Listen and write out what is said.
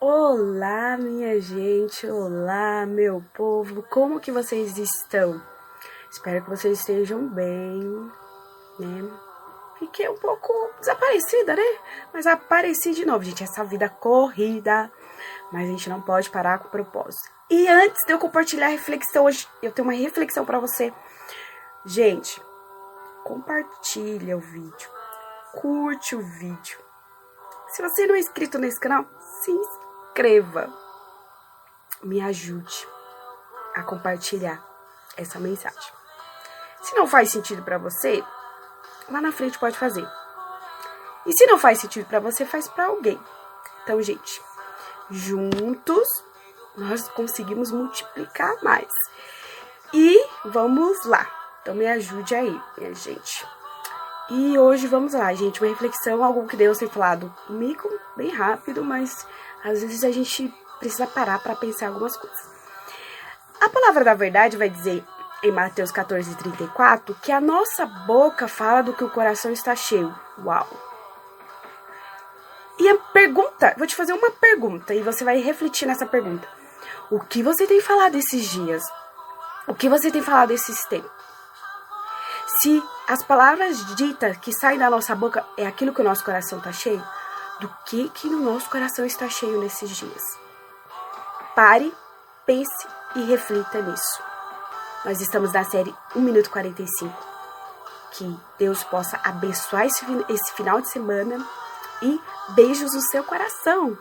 Olá, minha gente, olá, meu povo, como que vocês estão? Espero que vocês estejam bem, né? Fiquei um pouco desaparecida, né? Mas apareci de novo, gente, essa vida corrida, mas a gente não pode parar com o propósito. E antes de eu compartilhar a reflexão hoje, eu tenho uma reflexão pra você. Gente, compartilha o vídeo, curte o vídeo. Se você não é inscrito nesse canal, se inscreva. Me ajude a compartilhar essa mensagem. Se não faz sentido pra você, lá na frente pode fazer. E se não faz sentido pra você, faz pra alguém. Então, gente, juntos nós conseguimos multiplicar mais. E vamos lá. Então, me ajude aí, minha gente. E hoje vamos lá, gente, uma reflexão, algo que Deus tem falado comigo, bem rápido, mas às vezes a gente precisa parar para pensar algumas coisas. A palavra da verdade vai dizer em Mateus 14:34 que a nossa boca fala do que o coração está cheio. Uau! E a pergunta, vou te fazer uma pergunta e você vai refletir nessa pergunta. O que você tem falado esses dias? O que você tem falado esses tempos? Se as palavras ditas que saem da nossa boca é aquilo que o nosso coração está cheio, do que o nosso coração está cheio nesses dias? Pare, pense e reflita nisso. Nós estamos na série 1 minuto 45. Que Deus possa abençoar esse final de semana e beijos no seu coração.